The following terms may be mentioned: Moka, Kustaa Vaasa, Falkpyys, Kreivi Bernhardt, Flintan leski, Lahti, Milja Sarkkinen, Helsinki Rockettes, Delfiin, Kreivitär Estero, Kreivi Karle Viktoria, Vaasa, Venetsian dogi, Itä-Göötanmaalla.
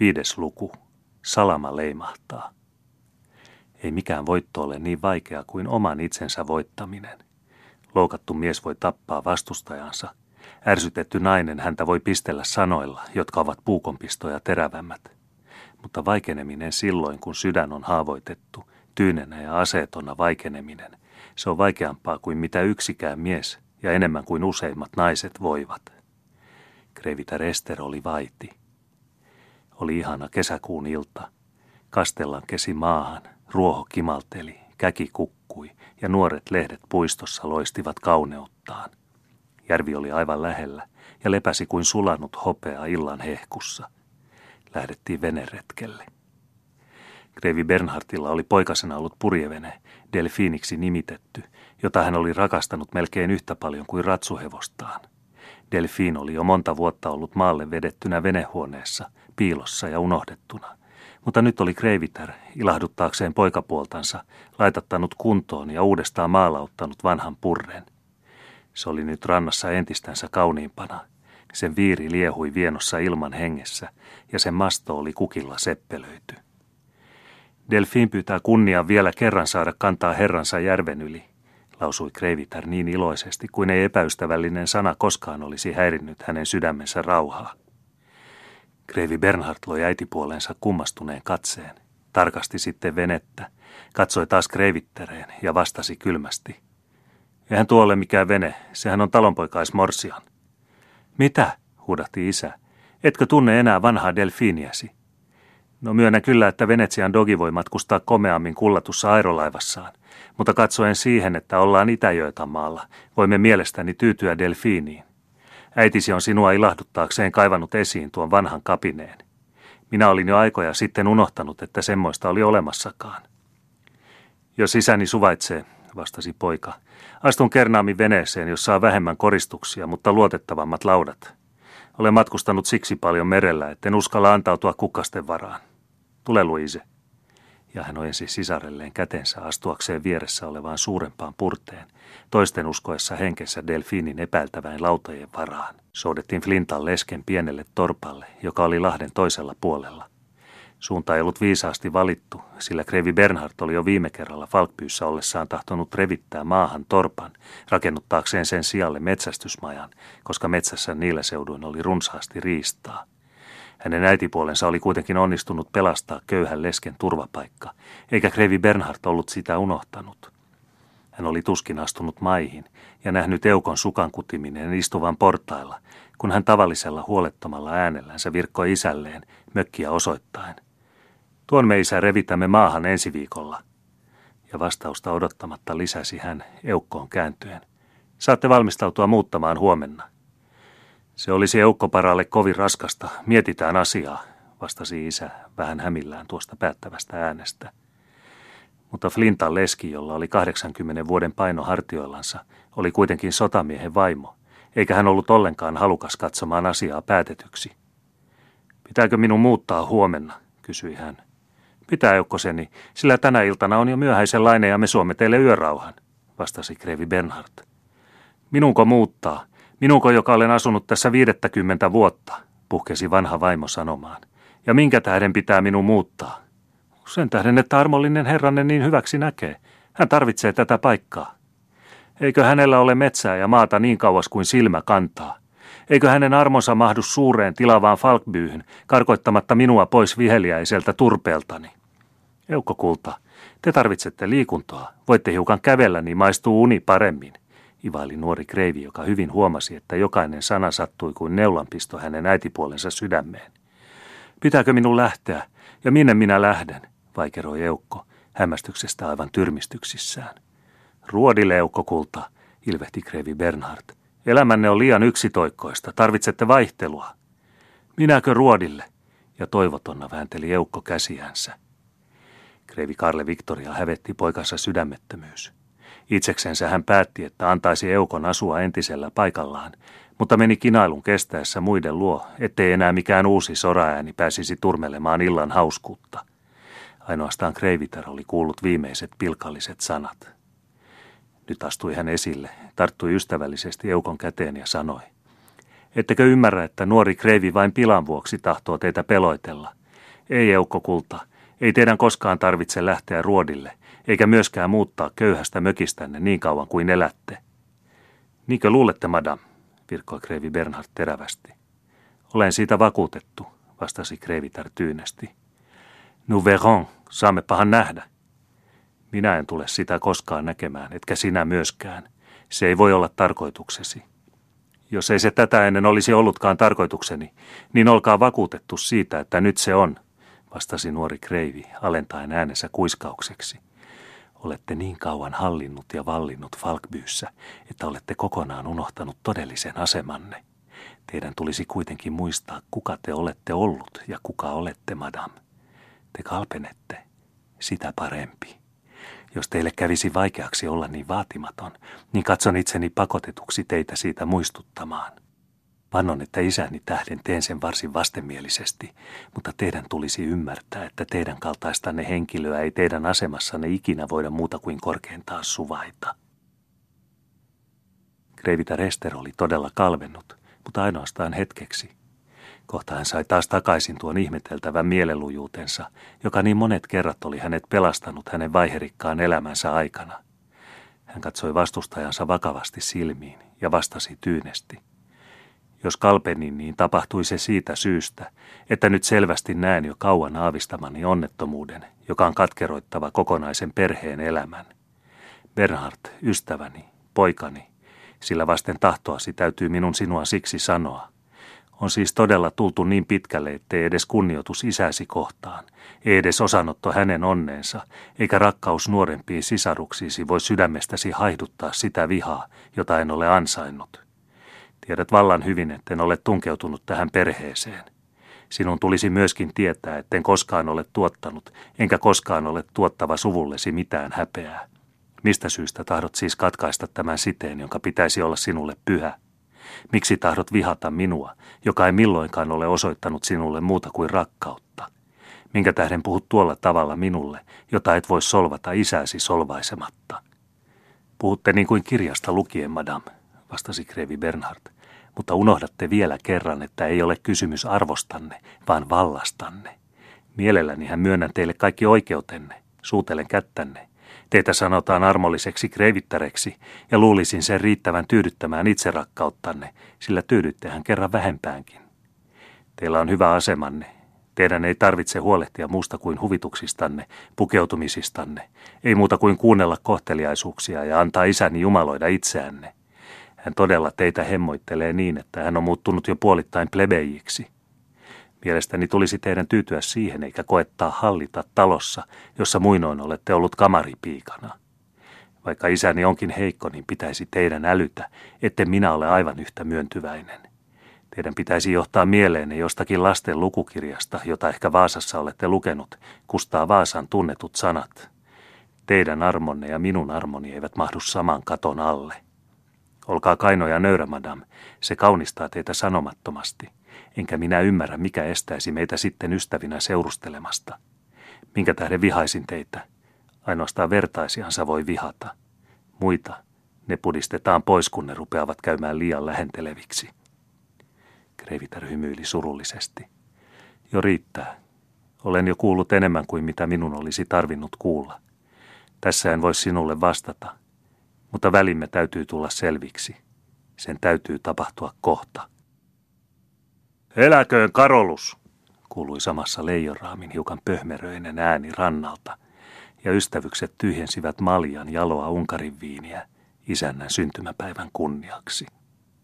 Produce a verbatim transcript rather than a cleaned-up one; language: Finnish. Viides luku. Salama leimahtaa. Ei mikään voitto ole niin vaikea kuin oman itsensä voittaminen. Loukattu mies voi tappaa vastustajansa. Ärsytetty nainen häntä voi pistellä sanoilla, jotka ovat puukonpistoja terävämmät. Mutta vaikeneminen silloin, kun sydän on haavoitettu, tyynenä ja aseetona vaikeneminen, se on vaikeampaa kuin mitä yksikään mies ja enemmän kuin useimmat naiset voivat. Kreivitär Estero oli vaiti. Oli ihana kesäkuun ilta. Kastellaan kesi maahan, ruoho kimalteli, käki kukkui ja nuoret lehdet puistossa loistivat kauneuttaan. Järvi oli aivan lähellä ja lepäsi kuin sulanut hopea illan hehkussa. Lähdettiin veneretkelle. Kreivi Bernhardtilla oli poikasena ollut purjevene, Delfiiniksi nimitetty, jota hän oli rakastanut melkein yhtä paljon kuin ratsuhevostaan. Delfiin oli jo monta vuotta ollut maalle vedettynä venehuoneessa, piilossa ja unohdettuna. Mutta nyt oli Kreivitär, ilahduttaakseen poikapuoltansa, laitattanut kuntoon ja uudestaan maalauttanut vanhan purren. Se oli nyt rannassa entistänsä kauniimpana. Sen viiri liehui vienossa ilman hengessä ja sen masto oli kukilla seppelöity. Delfiin pyytää kunniaa vielä kerran saada kantaa herransa järven yli, lausui Kreivitär niin iloisesti kuin ei epäystävällinen sana koskaan olisi häirinnyt hänen sydämensä rauhaa. Kreivi Bernhardt loi äitipuolensa kummastuneen katseen, tarkasti sitten venettä, katsoi taas Kreivitäreen ja vastasi kylmästi. Eihän tuo ole mikään vene, sehän on talonpoikaismorsian. Mitä? Huudahti isä. Etkö tunne enää vanhaa delfiiniäsi? No myönnä kyllä, että Venetsian dogi voi matkustaa komeammin kullatussa aerolaivassaan, mutta katsoen siihen, että ollaan Itä-Göötanmaalla, voimme mielestäni tyytyä delfiiniin. Äitisi on sinua ilahduttaakseen kaivannut esiin tuon vanhan kapineen. Minä olin jo aikoja sitten unohtanut, että semmoista oli olemassakaan. Jos isäni suvaitsee, vastasi poika, astun kernaammin veneeseen, jossa on vähemmän koristuksia, mutta luotettavammat laudat. Olen matkustanut siksi paljon merellä, etten uskalla antautua kukkasten varaan. Tule, Luise. Ja hän ojensi sisarelleen kätensä astuakseen vieressä olevaan suurempaan purteen, toisten uskoessa henkensä delfiinin epäiltävään lautojen varaan. Soudettiin Flintan lesken pienelle torpalle, joka oli lahden toisella puolella. Suunta ei ollut viisaasti valittu, sillä Kreivi Bernhardt oli jo viime kerralla Falkpyyssä ollessaan tahtonut revittää maahan torpan, rakennuttaakseen sen sijalle metsästysmajan, koska metsässä niillä seuduin oli runsaasti riistaa. Hänen äitipuolensa oli kuitenkin onnistunut pelastaa köyhän lesken turvapaikka, eikä Kreivi Bernhardt ollut sitä unohtanut. Hän oli tuskin astunut maihin ja nähnyt eukon sukan kutiminen istuvan portailla, kun hän tavallisella huolettomalla äänellänsä virkkoi isälleen mökkiä osoittain. Tuon me isä revitämme maahan ensi viikolla. Ja vastausta odottamatta lisäsi hän eukkoon kääntyen. Saatte valmistautua muuttamaan huomenna. Se olisi eukkoparalle kovin raskasta. Mietitään asiaa, vastasi isä vähän hämillään tuosta päättävästä äänestä. Mutta Flintan leski, jolla oli kahdeksankymmenen vuoden paino hartioillansa, oli kuitenkin sotamiehen vaimo, eikä hän ollut ollenkaan halukas katsomaan asiaa päätetyksi. Pitääkö minun muuttaa huomenna, kysyi hän. Pitää, eukkoseni, sillä tänä iltana on jo myöhäisenlainen ja me suomme teille yörauhan, vastasi Kreivi Bernhardt. Minunko muuttaa? Minunko, joka olen asunut tässä viidettäkymmentä vuotta, puhkesi vanha vaimo sanomaan. Ja minkä tähden pitää minun muuttaa? Sen tähden, että armollinen herranne niin hyväksi näkee. Hän tarvitsee tätä paikkaa. Eikö hänellä ole metsää ja maata niin kauas kuin silmä kantaa? Eikö hänen armonsa mahdu suureen tilavaan Falkbyyn, karkoittamatta minua pois viheliäiseltä turpeeltani? Eukkokulta, te tarvitsette liikuntaa. Voitte hiukan kävellä, niin maistuu uni paremmin, ivaili nuori kreivi, joka hyvin huomasi, että jokainen sana sattui kuin neulanpisto hänen äitipuolensa sydämeen. Pitääkö minun lähteä? Ja minne minä lähden? Vaikeroi eukko, hämmästyksestä aivan tyrmistyksissään. Ruodille, eukkokulta, ilvehti Kreivi Bernhardt. Elämänne on liian yksitoikkoista, tarvitsette vaihtelua. Minäkö ruodille? Ja toivotonna väänteli eukko käsiänsä. Kreivi Karle Viktoria hävetti poikansa sydämettömyys. Itseksensä hän päätti, että antaisi eukon asua entisellä paikallaan, mutta meni kinailun kestäessä muiden luo, ettei enää mikään uusi soraääni pääsisi turmelemaan illan hauskuutta. Ainoastaan Kreivitär oli kuullut viimeiset pilkalliset sanat. Nyt astui hän esille, tarttui ystävällisesti eukon käteen ja sanoi. Ettekö ymmärrä, että nuori kreivi vain pilan vuoksi tahtoo teitä peloitella? Ei, Eukko Kulta, ei teidän koskaan tarvitse lähteä ruodille, eikä myöskään muuttaa köyhästä mökistänne niin kauan kuin elätte. Niinkö luulette, madam, virkoi kreivi Bernhardt terävästi. Olen siitä vakuutettu, vastasi kreivitär tyynesti. Nous verrons, saammepahan nähdä. Minä en tule sitä koskaan näkemään, etkä sinä myöskään. Se ei voi olla tarkoituksesi. Jos ei se tätä ennen olisi ollutkaan tarkoitukseni, niin olkaa vakuutettu siitä, että nyt se on, vastasi nuori kreivi alentaen äänensä kuiskaukseksi. Olette niin kauan hallinnut ja vallinnut Falkpyyssä, että olette kokonaan unohtanut todellisen asemanne. Teidän tulisi kuitenkin muistaa, kuka te olette ollut ja kuka olette, madam. Te kalpenette, sitä parempi. Jos teille kävisi vaikeaksi olla niin vaatimaton, niin katson itseni pakotetuksi teitä siitä muistuttamaan. Vannon, että isäni tähden teen sen varsin vastenmielisesti, mutta teidän tulisi ymmärtää, että teidän kaltaistanne henkilöä ei teidän asemassanne ikinä voida muuta kuin korkeintaan suvaita. Kreivitär Estero oli todella kalvennut, mutta ainoastaan hetkeksi. Kohta hän sai taas takaisin tuon ihmeteltävän mielenlujuutensa, joka niin monet kerrat oli hänet pelastanut hänen vaiherikkaan elämänsä aikana. Hän katsoi vastustajansa vakavasti silmiin ja vastasi tyynesti. Jos kalpenin, niin tapahtui se siitä syystä, että nyt selvästi näen jo kauan aavistamani onnettomuuden, joka on katkeroittava kokonaisen perheen elämän. Bernhardt, ystäväni, poikani, sillä vasten tahtoasi täytyy minun sinua siksi sanoa. On siis todella tultu niin pitkälle, ettei edes kunnioitus isäsi kohtaan, ei edes osanotto hänen onneensa, eikä rakkaus nuorempiin sisaruksiisi voi sydämestäsi haihduttaa sitä vihaa, jota en ole ansainnut. Tiedät vallan hyvin, etten ole tunkeutunut tähän perheeseen. Sinun tulisi myöskin tietää, etten koskaan ole tuottanut, enkä koskaan ole tuottava suvullesi mitään häpeää. Mistä syystä tahdot siis katkaista tämän siteen, jonka pitäisi olla sinulle pyhä? Miksi tahdot vihata minua, joka ei milloinkaan ole osoittanut sinulle muuta kuin rakkautta? Minkä tähden puhut tuolla tavalla minulle, jota et voi solvata isäsi solvaisematta? Puhutte niin kuin kirjasta lukien, madam, vastasi kreivi Bernhardt, mutta unohdatte vielä kerran, että ei ole kysymys arvostanne, vaan vallastanne. Mielellänihän myönnän teille kaikki oikeutenne, suutelen kättänne. Teitä sanotaan armolliseksi kreivittäreksi ja luulisin sen riittävän tyydyttämään itserakkauttanne, sillä tyydyttehän kerran vähempäänkin. Teillä on hyvä asemanne. Teidän ei tarvitse huolehtia muusta kuin huvituksistanne, pukeutumisistanne, ei muuta kuin kuunnella kohteliaisuuksia ja antaa isäni jumaloida itseänne. Hän todella teitä hemmoittelee niin, että hän on muuttunut jo puolittain plebeijiksi. Mielestäni tulisi teidän tyytyä siihen eikä koettaa hallita talossa, jossa muinoin olette ollut kamaripiikana. Vaikka isäni onkin heikko, niin pitäisi teidän älytä, ette minä ole aivan yhtä myöntyväinen. Teidän pitäisi johtaa mieleenne jostakin lasten lukukirjasta, jota ehkä Vaasassa olette lukenut, Kustaa Vaasan tunnetut sanat. Teidän armonne ja minun armoni eivät mahdu saman katon alle. Olkaa kainoja nöyrä, madam, se kaunistaa teitä sanomattomasti. Enkä minä ymmärrä, mikä estäisi meitä sitten ystävinä seurustelemasta. Minkä tähden vihaisin teitä? Ainoastaan vertaisiansa voi vihata. Muita, ne pudistetaan pois, kun ne rupeavat käymään liian lähenteleviksi. Kreivitär hymyili surullisesti. Jo riittää. Olen jo kuullut enemmän kuin mitä minun olisi tarvinnut kuulla. Tässä en voi sinulle vastata. Mutta välimme täytyy tulla selviksi. Sen täytyy tapahtua kohta. Eläköön Karolus, kuului samassa leijonraamin hiukan pöhmeröinen ääni rannalta, ja ystävykset tyhjensivät maljan jaloa Unkarin viiniä isännän syntymäpäivän kunniaksi.